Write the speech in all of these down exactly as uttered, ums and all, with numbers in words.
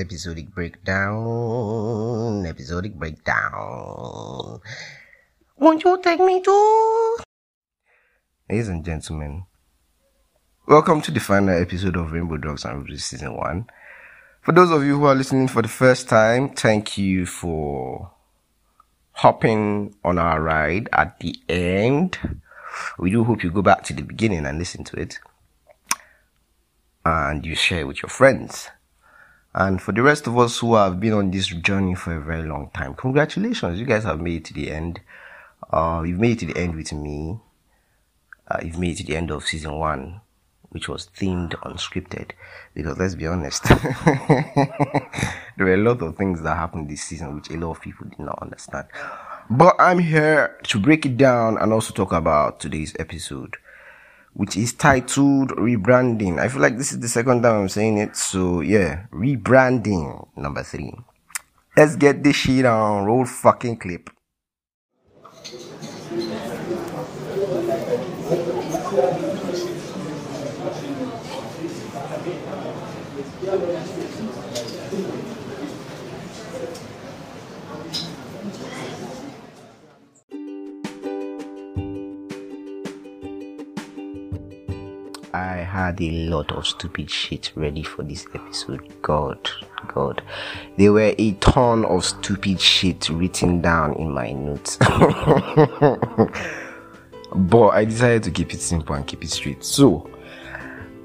Episodic breakdown. Episodic breakdown. Won't you take me to? Ladies and gentlemen, welcome to the final episode of Rainbow Dogs and Review Season one. For those of you who are listening for the first time, thank you for hopping on our ride at the end. We do hope you go back to the beginning and listen to it, and you share with your friends. And for the rest of us who have been on this journey for a very long time, congratulations, you guys have made it to the end. Uh, you've made it to the end with me. Uh, you've made it to the end of season one, which was themed unscripted. Because let's be honest, there were a lot of things that happened this season which a lot of people did not understand. But I'm here to break it down and also talk about today's episode, which is titled Rebranding. I feel like this is the second time I'm saying it. So yeah, rebranding number three. Let's get this shit on. Roll fucking clip. I had a lot of stupid shit ready for this episode. God, God. There were a ton of stupid shit written down in my notes. But I decided to keep it simple and keep it straight. So,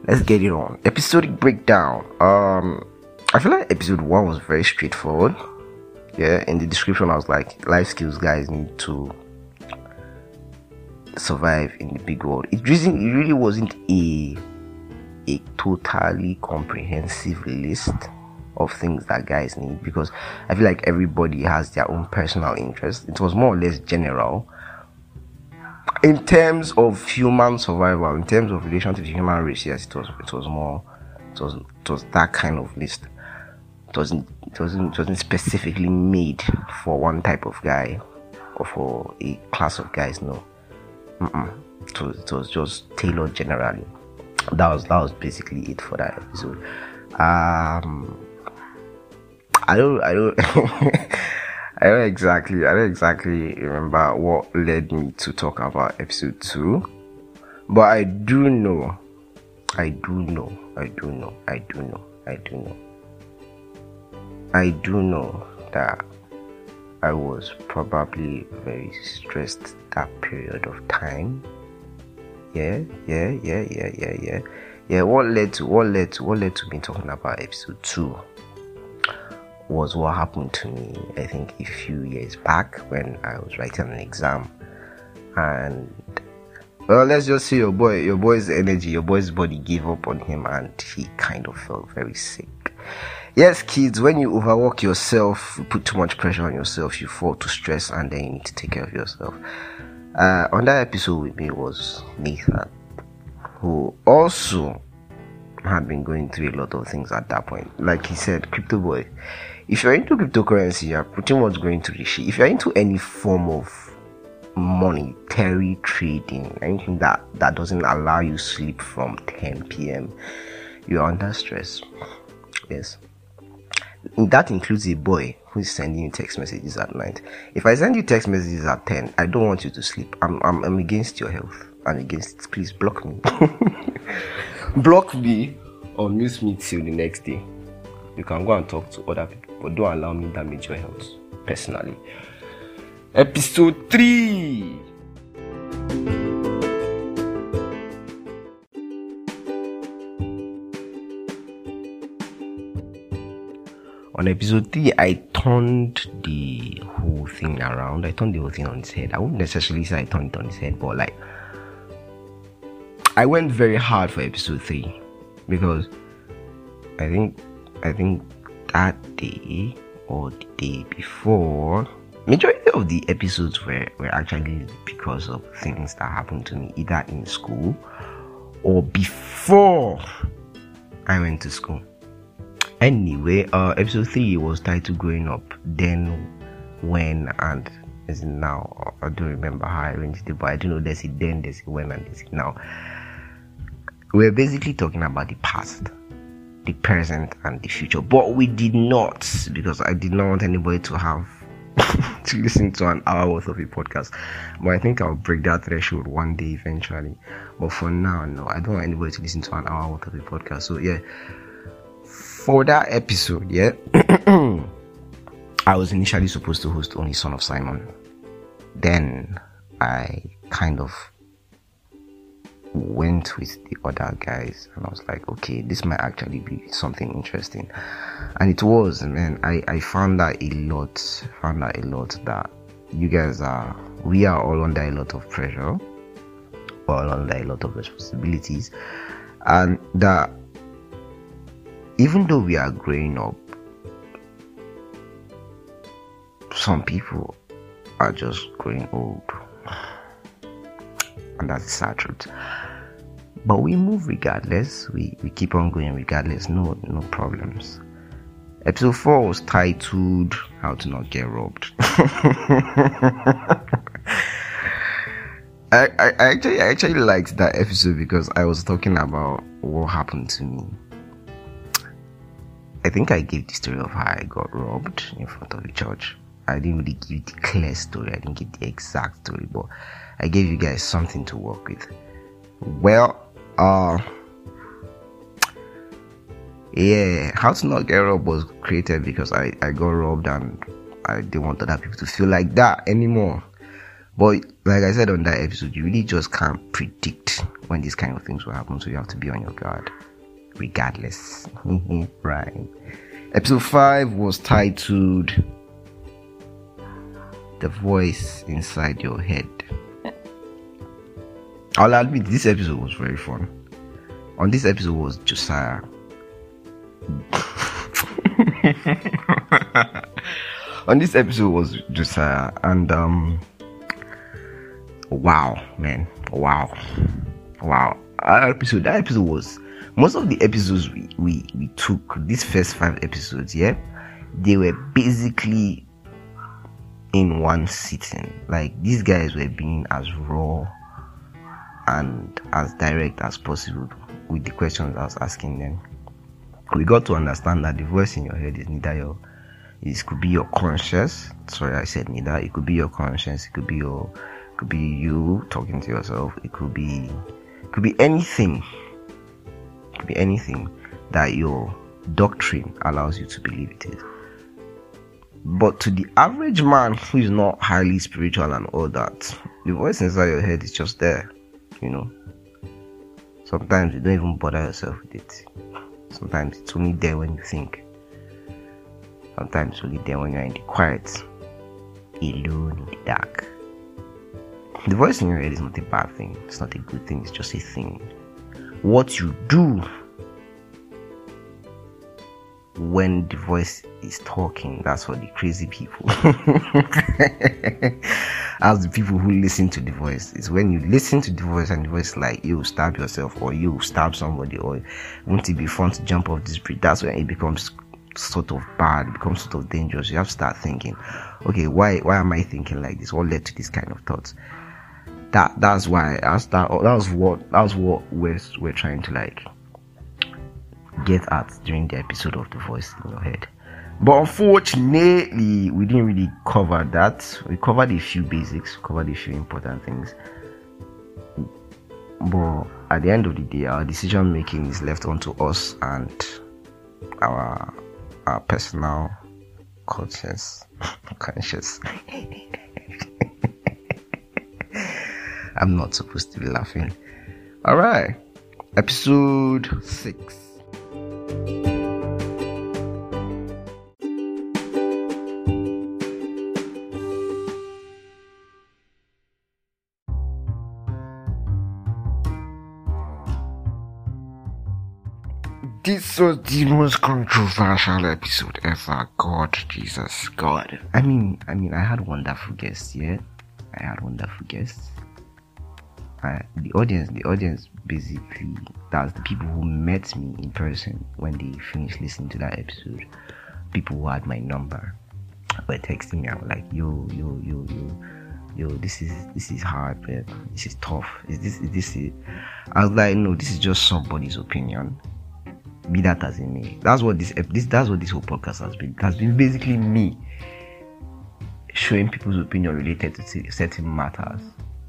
let's get it on. Episodic breakdown. Um, I feel like episode one was very straightforward. Yeah, in the description I was like, life skills guys need to survive in the big world. It really, it really wasn't a a totally comprehensive list of things that guys need, because I feel like everybody has their own personal interest. It was more or less general in terms of human survival, in terms of relation to the human race. Yes, it was it was more it was it was that kind of list. It wasn't it wasn't it wasn't specifically made for one type of guy or for a class of guys. No. Mm-mm. It was, it was just tailored generally. That was that was basically it for that episode. Um, I don't, I don't, I don't exactly, I don't exactly remember what led me to talk about episode two, but I do know, I do know, I do know, I do know, I do know, I do know that I was probably very stressed that period of time. Yeah, yeah, yeah, yeah, yeah, yeah. Yeah, what led to what led to what led to me talking about episode two was what happened to me, I think, a few years back when I was writing an exam. And well, let's just say your boy your boy's energy, your boy's body gave up on him and he kind of felt very sick. Yes, kids, when you overwork yourself, you put too much pressure on yourself, you fall to stress, and then you need to take care of yourself. Uh, on that episode with me was Nathan, who also had been going through a lot of things at that point. Like he said, Crypto Boy, if you're into cryptocurrency, you're pretty much going through this shit. If you're into any form of monetary trading, anything that, that doesn't allow you sleep from ten p.m., you're under stress. Yes. That includes a boy who is sending you text messages at night. If I send you text messages at ten, I don't want you to sleep. I'm I'm, I'm against your health. I'm against it. Please block me. Block me or mute me till the next day. You can go and talk to other people, but don't allow me to damage your health personally. Episode three. On episode three, I turned the whole thing around. I turned the whole thing on its head. I wouldn't necessarily say I turned it on its head, but like, I went very hard for episode three because I think, I think that day or the day before, majority of the episodes were, were actually because of things that happened to me either in school or before I went to school. Anyway, uh, episode three was titled Growing Up, Then, When, and Is It Now. I don't remember how I arranged it, but I do know there's a then, there's a when, and there's a now. We're basically talking about the past. the present and the future. But we did not, because I did not want anybody to have to listen to an hour worth of a podcast. But I think I'll break that threshold one day eventually. But for now, no, I don't want anybody to listen to an hour worth of a podcast. So yeah, for that episode, yeah, I was initially supposed to host only Son of Simon. Then I kind of went with the other guys, and I was like, okay, this might actually be something interesting. And it was, man. I, I found out a lot, found out a lot that you guys are, we are all under a lot of pressure, all under a lot of responsibilities, and that even though we are growing up, some people are just growing old, and that's the sad truth. But we move regardless. We we keep on going regardless. No no problems. Episode four was titled "How to Not Get Robbed." I, I I actually I actually liked that episode because I was talking about what happened to me. I think I gave the story of how I got robbed in front of the church. I didn't really give the clear story. I didn't give the exact story, but I gave you guys something to work with. Well, uh, yeah, How to Not Get Robbed was created because I, I got robbed, and I didn't want other people to feel like that anymore. But like I said on that episode, you really just can't predict when these kind of things will happen, so you have to be on your guard, regardless. Right. Episode five was titled "The Voice Inside Your Head." I'll admit, this episode was very fun. On this episode was Josiah. On this episode was Josiah, and um, wow, man, wow, wow. That episode, that episode was, most of the episodes we, we, we took, these first five episodes, yeah, they were basically in one sitting. Like, these guys were being as raw and as direct as possible with the questions I was asking them. We got to understand that the voice in your head is neither your, it could be your conscience. Sorry, I said neither. It could be your conscience. It could be your, it could be you talking to yourself. It could be, it could be anything. It could be anything that your doctrine allows you to believe it is. But to the average man who is not highly spiritual and all that, the voice inside your head is just there. You know, sometimes you don't even bother yourself with it. Sometimes it's only there when you think. Sometimes it's only there when you're in the quiet, alone in the dark. The voice in your head is not a bad thing. It's not a good thing. It's just a thing. What you do when the voice is talking, that's for the crazy people. As the people who listen to the voice, it's when you listen to the voice and the voice is like, you stab yourself, or you stab somebody, or won't it be fun to jump off this bridge? That's when it becomes sort of bad. It becomes sort of dangerous. You have to start thinking, okay, why why am I thinking like this? What led to this kind of thoughts? That that's why that's that that's what that's what we're we're trying to like get at during the episode of The Voice in Your Head. But unfortunately, we didn't really cover that. We covered a few basics, covered a few important things, but at the end of the day, our decision making is left onto us and our our personal conscience conscious. I'm not supposed to be laughing. All right, episode six. This was the most controversial episode ever. God, Jesus, God. I mean, I mean, I had wonderful guests, yeah. I had wonderful guests. Uh, the audience, the audience, basically, that's the people who met me in person when they finished listening to that episode. People who had my number were texting me. I was like, yo, yo, yo, yo, yo, this is this is hard, man. This is tough. Is this is this? It? I was like, no, this is just somebody's opinion. be that as in me. That's what this, this that's what this whole podcast has been. It has been basically me showing people's opinion related to certain matters.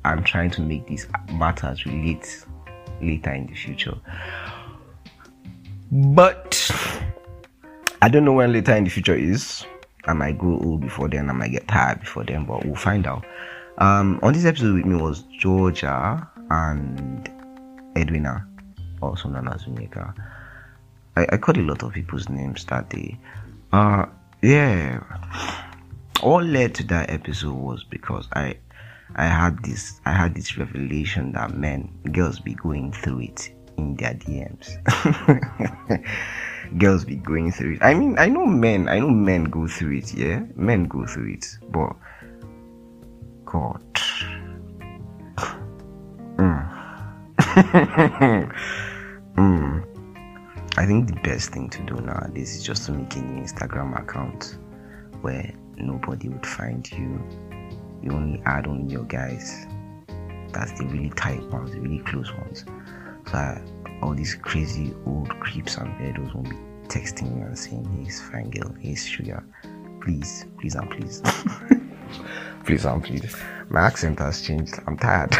I'm trying to make these matters relate later in the future. But I don't know when later in the future is. I might grow old before then. I might get tired before then. But we'll find out. Um, on this episode with me was Georgia and Edwina, also known as Unika. I, I caught a lot of people's names that day. Uh, yeah. All led to that episode was because I, I had this, I had this revelation that men, girls be going through it in their D Ms. Girls be going through it. I mean, I know men, I know men go through it. Yeah, men go through it, but. God. Mm. mm. I think the best thing to do nowadays is just to make a new Instagram account where nobody would find you. You only add on your guys. That's the really tight ones, the really close ones. So I, all these crazy old creeps and weirdos won't be texting you and saying, "He's fine girl, he's sugar. Please, please and please." Please, I'm please. My accent has changed. I'm tired.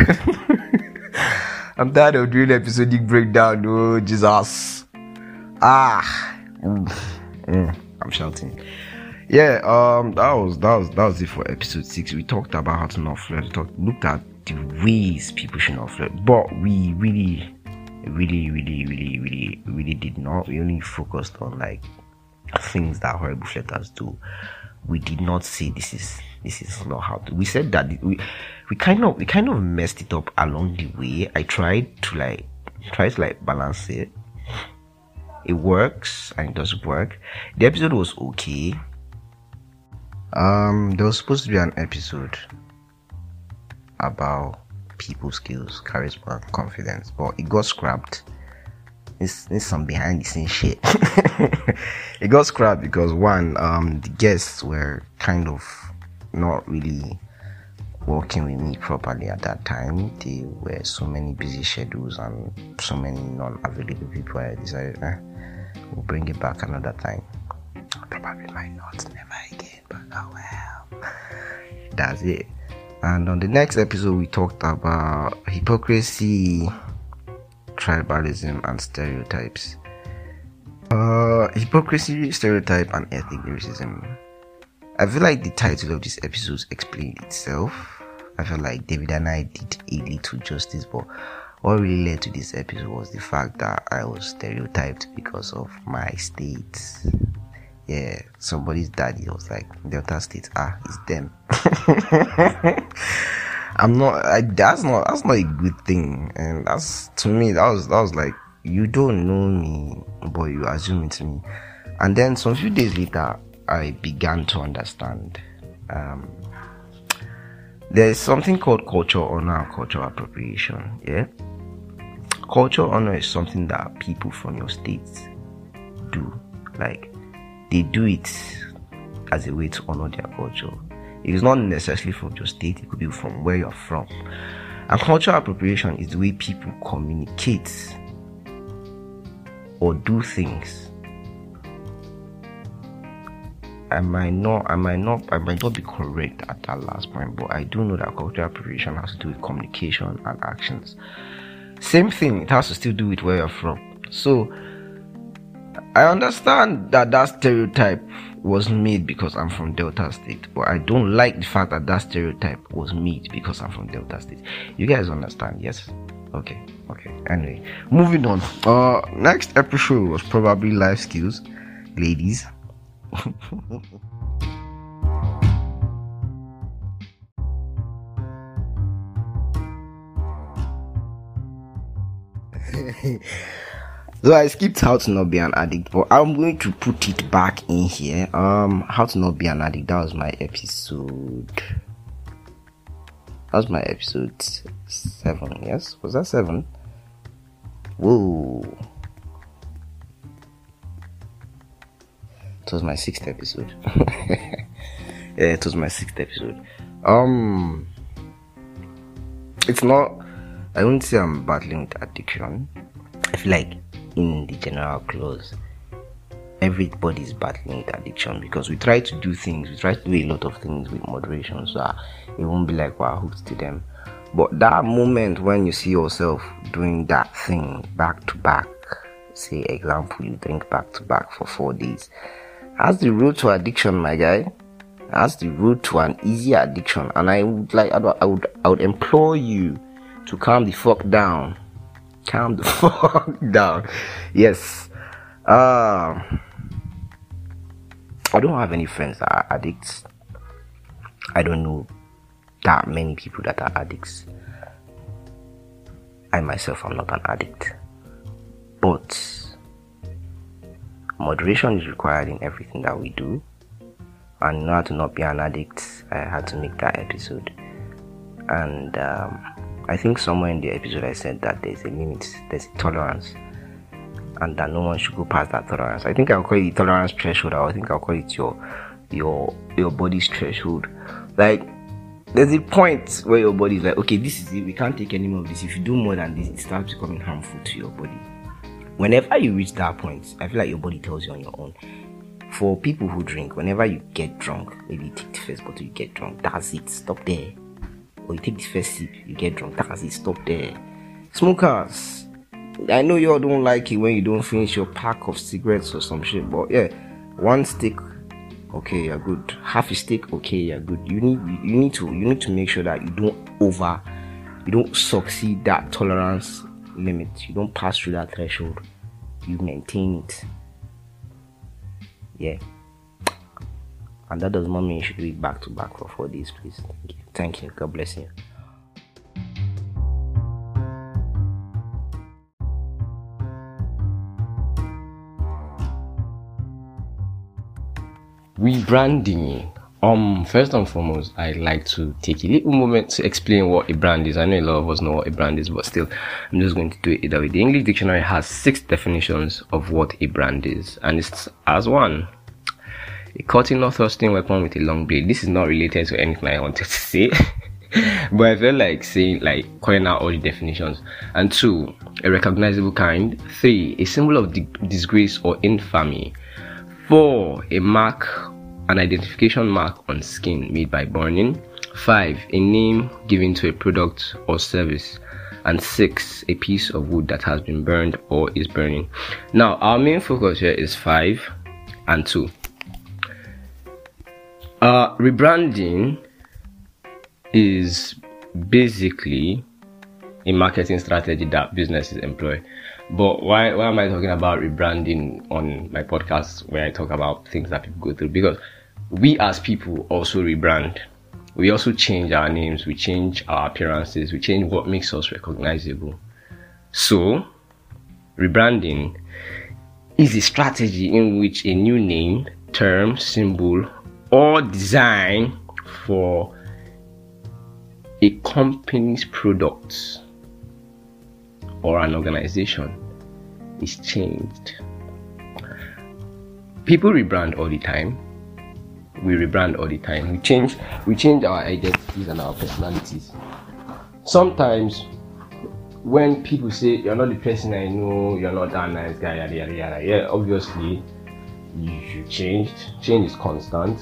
I'm tired of doing episodic breakdown. Oh, Jesus. Ah. Mm. Mm. I'm shouting. Yeah, um, that was that was that was it for episode six. We talked about how to not flirt. We talked looked at the ways people should not flirt. But we really, really, really, really, really, really did not. We only focused on like things that horrible flirters do. We did not say this is this is not how to. We said that we we kind of we kind of messed it up along the way. I tried to like try to like balance it. It works and it doesn't work. The episode was okay. Um, there was supposed to be an episode about people skills, charisma, and confidence, but it got scrapped. It's, it's some behind the scenes shit. It got scrapped because one, um, the guests were kind of not really working with me properly at that time. There were so many busy schedules and so many non-available people. I decided eh, we'll bring it back another time. Probably might not, never again, but oh well. That's it. And on the next episode, we talked about hypocrisy, tribalism, and stereotypes. Uh, hypocrisy, stereotype, and ethnic racism. I feel like the title of this episode explained itself. I feel like David and I did a little justice, but what really led to this episode was the fact that I was stereotyped because of my state. Yeah, somebody's daddy was like, the other state, ah, it's them. I'm not. I, that's not. That's not a good thing. And that's to me. That was. That was like, you don't know me, but you assume it's me. And then some few days later, I began to understand. Um, there is something called culture honor and cultural appropriation. Yeah. Culture honor is something that people from your states do. Like, they do it as a way to honor their culture. It's not necessarily from your state, it could be from where you're from. And cultural appropriation is the way people communicate or do things. I might not, I might not, I might not be correct at that last point, but I do know that cultural appropriation has to do with communication and actions. Same thing, it has to still do with where you're from. So I understand that that stereotype was made because I'm from Delta State, but I don't like the fact that that stereotype was made because I'm from Delta State. You guys understand? Yes? Okay, okay. Anyway, moving on. Uh, next episode was probably life skills, ladies. So I skipped how to not be an addict, but I'm going to put it back in here. Um, how to not be an addict. That was my episode. That was my episode seven. Yes, was that seven? Whoa! It was my sixth episode. Yeah, it was my sixth episode. Um, it's not. I wouldn't say I'm battling with addiction. I feel like in the general clause, everybody's battling with addiction, because we try to do things, we try to do a lot of things with moderation, so it won't be like we're hooked to them. But that moment when you see yourself doing that thing back to back, say example, you drink back to back for four days, that's the road to addiction, my guy. That's the road to an easy addiction. And I would like, I would, I would implore you to calm the fuck down. Calm the fuck down. Yes. Uh, I don't have any friends that are addicts. I don't know that many people that are addicts. I myself am not an addict. But moderation is required in everything that we do. And in order to not be an addict, I had to make that episode. And um, I think somewhere in the episode I said that there's a limit, there's a tolerance, and that no one should go past that tolerance. I think I'll call it the tolerance threshold, or I think I'll call it your your your body's threshold. Like, there's a point where your body's like, okay, this is it, we can't take any more of this. If you do more than this, it starts becoming harmful to your body. Whenever you reach that point, I feel like your body tells you on your own. For people who drink, whenever you get drunk, maybe you take the first bottle, you get drunk, that's it, stop there. Or you take the first sip, you get drunk, that's it, stop there. Smokers, I know y'all don't like it when you don't finish your pack of cigarettes or some shit, but yeah, one stick, okay, you're good. Half a stick, okay, you're good. You need, you need to, you need to make sure that you don't over, you don't succeed that tolerance limit. You don't pass through that threshold. You maintain it. Yeah, and that does not mean you should do it back to back for four days, please. Thank you. Thank you. God bless you. Rebranding. Um, first and foremost, I'd like to take a little moment to explain what a brand is. I know a lot of us know what a brand is, but still, I'm just going to do it that way. The English dictionary has six definitions of what a brand is, and it's as one: a cutting or thrusting weapon with a long blade. This is not related to anything I wanted to say, but I feel like saying, like, calling out all the definitions. And two, a recognizable kind. Three, a symbol of di- disgrace or infamy. Four, a mark, an identification mark on skin made by burning. Five, a name given to a product or service. And six, a piece of wood that has been burned or is burning. Now, our main focus here is five and two. Uh, rebranding is basically a marketing strategy that businesses employ. But why why am I talking about rebranding on my podcast where I talk about things that people go through? Because we as people also rebrand. We also change our names, we change our appearances, we change what makes us recognizable. So, rebranding is a strategy in which a new name, term, symbol, or design for a company's products or an organization is changed. People rebrand all the time. We rebrand all the time. We change we change our identities and our personalities. Sometimes when people say, "You're not the person I know, you're not that nice guy, yada yada yada," yeah, obviously you changed. Change is constant,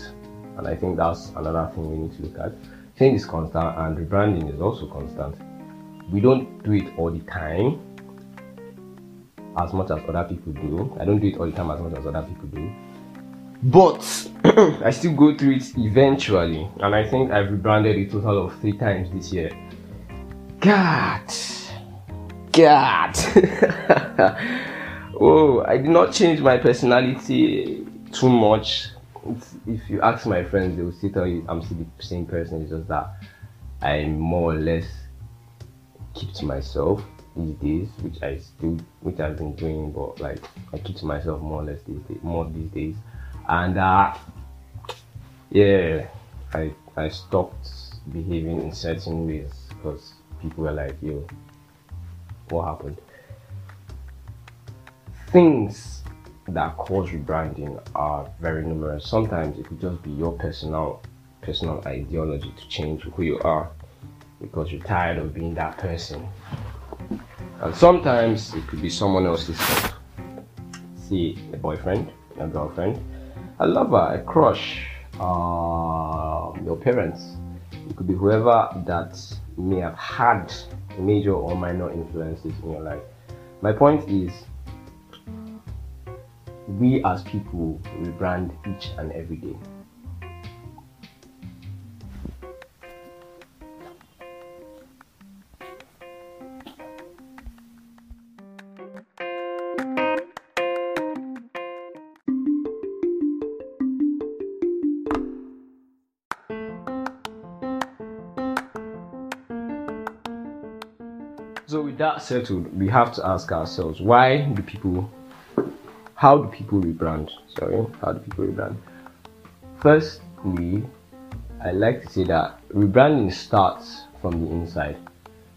and I think that's another thing we need to look at. Change is constant, and rebranding is also constant. We don't do it all the time as much as other people do. I don't do it all the time as much as other people do. But I still go through it eventually. And I think I've rebranded a total of three times this year. God. God. Oh, I did not change my personality too much. It's, if you ask my friends, they will still tell you I'm still the same person. It's just that I more or less keep to myself these days, which I still, which I've been doing, but like I keep to myself more or less these days, more these days, and uh, yeah, I I stopped behaving in certain ways because people were like, "Yo, what happened?" Things that cause rebranding are very numerous. Sometimes it could just be your personal personal ideology to change who you are because you're tired of being that person. And sometimes it could be someone else's fault. see a boyfriend, a girlfriend, a lover, a crush, uh, your parents. It could be whoever that may have had major or minor influences in your life. My point is, we as people rebrand each and every day. So with that settled, we have to ask ourselves, why do people, how do people rebrand? Sorry, how do people rebrand? Firstly, I like to say that rebranding starts from the inside.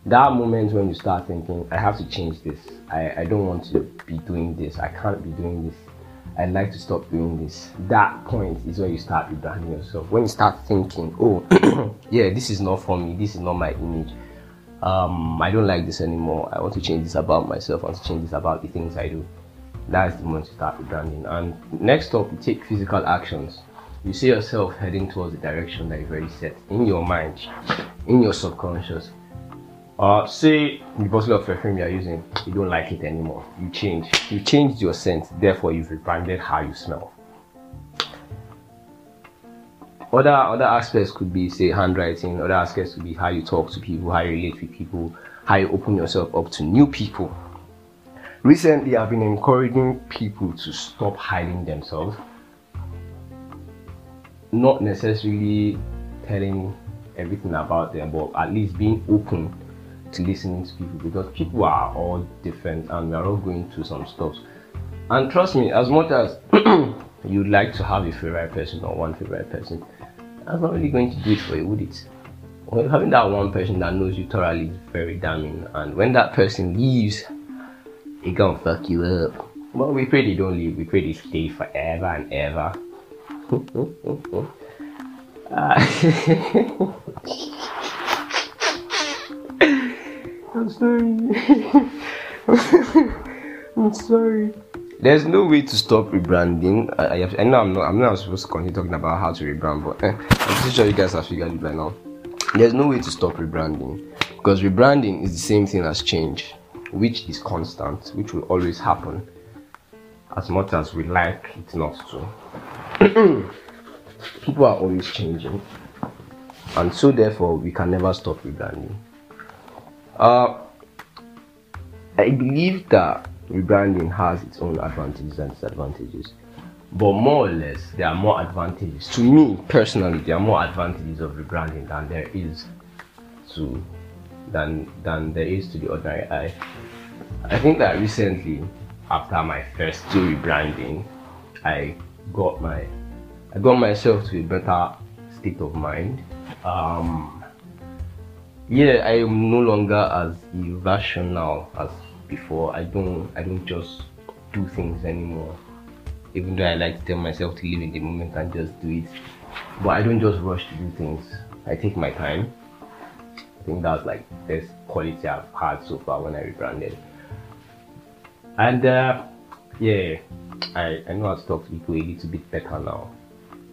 That moment when you start thinking, I have to change this. I, I don't want to be doing this. I can't be doing this. I'd like to stop doing this. That point is where you start rebranding yourself. When you start thinking, oh, yeah, this is not for me. This is not my image. Um, I don't like this anymore. I want to change this about myself. I want to change this about the things I do. That's the moment to start rebranding. And next up, you take physical actions. You see yourself heading towards the direction that you've already set in your mind, in your subconscious. Uh, say the bottle of perfume you're using, you don't like it anymore. You change. You changed your scent. Therefore, you've rebranded how you smell. Other other aspects could be, say, handwriting. Other aspects could be how you talk to people, how you relate with people, how you open yourself up to new people. Recently, I've been encouraging people to stop hiding themselves. Not necessarily telling everything about them, but at least being open to listening to people, because people are all different and we are all going through some stuff. And trust me, as much as you'd like to have a favorite person or one favorite person, that's not really going to do it for you, would it? Well, having that one person that knows you thoroughly is very damning, and when that person leaves, they gonna fuck you up. But we pray they don't leave, we pray they stay forever and ever. uh, I'm sorry. I'm sorry. There's no way to stop rebranding. I, I, I know I'm not, I'm not supposed to continue talking about how to rebrand, but eh, I'm pretty sure you guys have figured it by now. There's no way to stop rebranding, because rebranding is the same thing as change, which is constant, which will always happen, as much as we like it not to. People are always changing, and so therefore we can never stop rebranding. Uh, I believe that rebranding has its own advantages and disadvantages, but more or less there are more advantages. To me personally, there are more advantages of rebranding than there is to than than there is to the ordinary eye. I think that recently, after my first two rebranding, I got my I got myself to a better state of mind. Um, yeah, I am no longer as irrational as before. I don't I don't just do things anymore, even though I like to tell myself to live in the moment and just do it, but I don't just rush to do things. I take my time. I think that's like the best quality I've had so far when I rebranded. And uh, yeah, I, I know how to talk to people a little bit better now.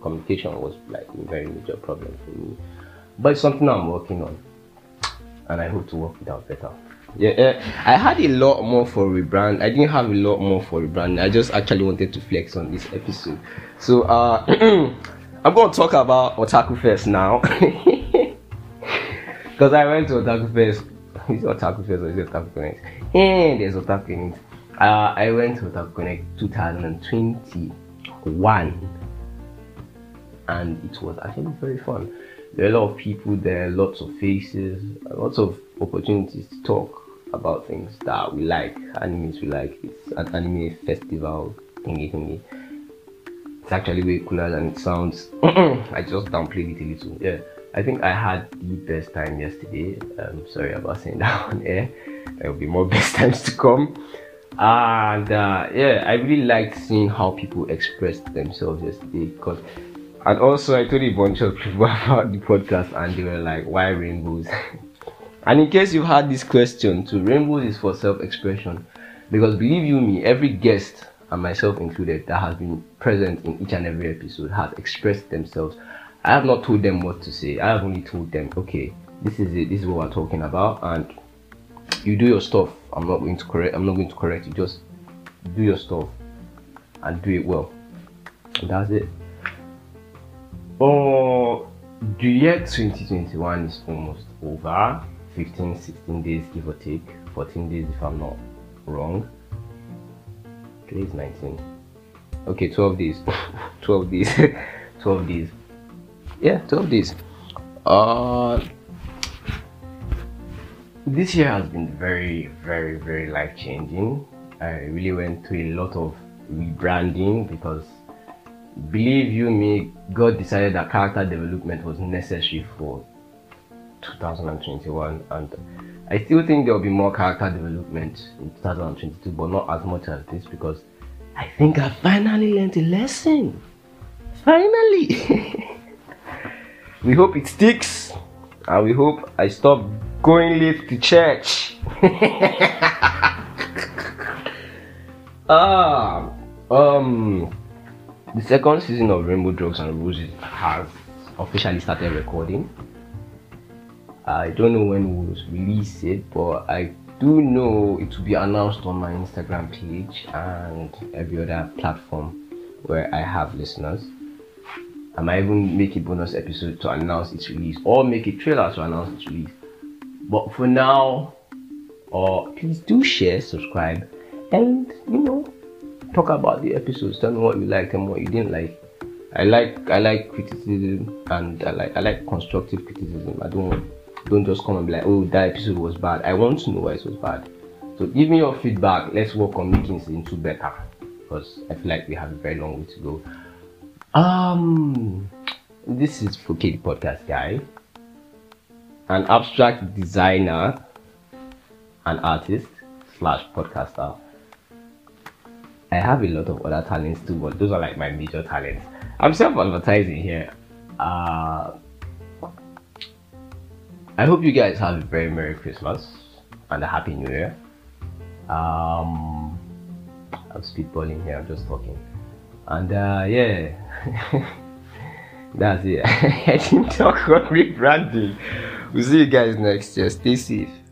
Communication was like a very major problem for me, but it's something I'm working on, and I hope to work it out better. Yeah, uh, I had a lot more for rebrand. I didn't have a lot more for rebrand. I just actually wanted to flex on this episode. So uh, I'm going to talk about Otaku Fest now, because I went to Otaku Fest. Is it Otaku Fest or is it Otaku Connect? Yeah, there's Otaku Connect. Uh, I went to Otaku Connect twenty twenty-one, and it was actually very fun. There are a lot of people there, lots of faces, lots of opportunities to talk about things that we like, animes we like. It's an anime festival thingy thingy. It's actually way cooler than it sounds. I just downplayed it a little. Yeah, I think I had the best time yesterday. Um, sorry about saying that on air. There will be more best times to come. And uh, yeah, I really liked seeing how people expressed themselves yesterday, because. And also, I told a bunch of people about the podcast, and they were like, why rainbows? And in case you've had this question too, rainbows is for self-expression. Because believe you me, every guest and myself included, that has been present in each and every episode has expressed themselves. I have not told them what to say. I have only told them, okay, this is it, this is what we're talking about, and you do your stuff. I'm not going to correct I'm not going to correct you, just do your stuff and do it well. And that's it. Oh, the year twenty twenty-one is almost over. fifteen, sixteen days give or take, fourteen days if I'm not wrong. Today is nineteen. Okay, twelve days. twelve days. twelve days. Yeah, twelve days. Uh this year has been very, very, very life-changing. I really went through a lot of rebranding because, believe you me, God decided that character development was necessary for two thousand twenty-one, and I still think there will be more character development in two thousand twenty-two, but not as much as this, because I think I finally learned a lesson. Finally. We hope it sticks, and we hope I stop going late to church. ah, um, the second season of Rainbow Dogs and Review has officially started recording. I don't know when we'll release it, but I do know it will be announced on my Instagram page and every other platform where I have listeners. I might even make a bonus episode to announce its release, or make a trailer to announce its release. But for now, uh, please do share, subscribe, and, you know, talk about the episodes. Tell me what you liked and what you didn't like. I like I like criticism, and I like I like constructive criticism. I don't want Don't just come and be like, oh, that episode was bad. I want to know why it was bad. So give me your feedback. Let's work on making it into better, because I feel like we have a very long way to go. Um, this is Fouquet, the podcast guy, an abstract designer, an artist slash podcaster. I have a lot of other talents too, but those are like my major talents. I'm self-advertising here. Uh. I hope you guys have a very Merry Christmas and a Happy New Year. Um, I'm speedballing here, I'm just talking. And uh, yeah, that's it. I didn't talk about rebranding. We'll see you guys next year. Stay safe.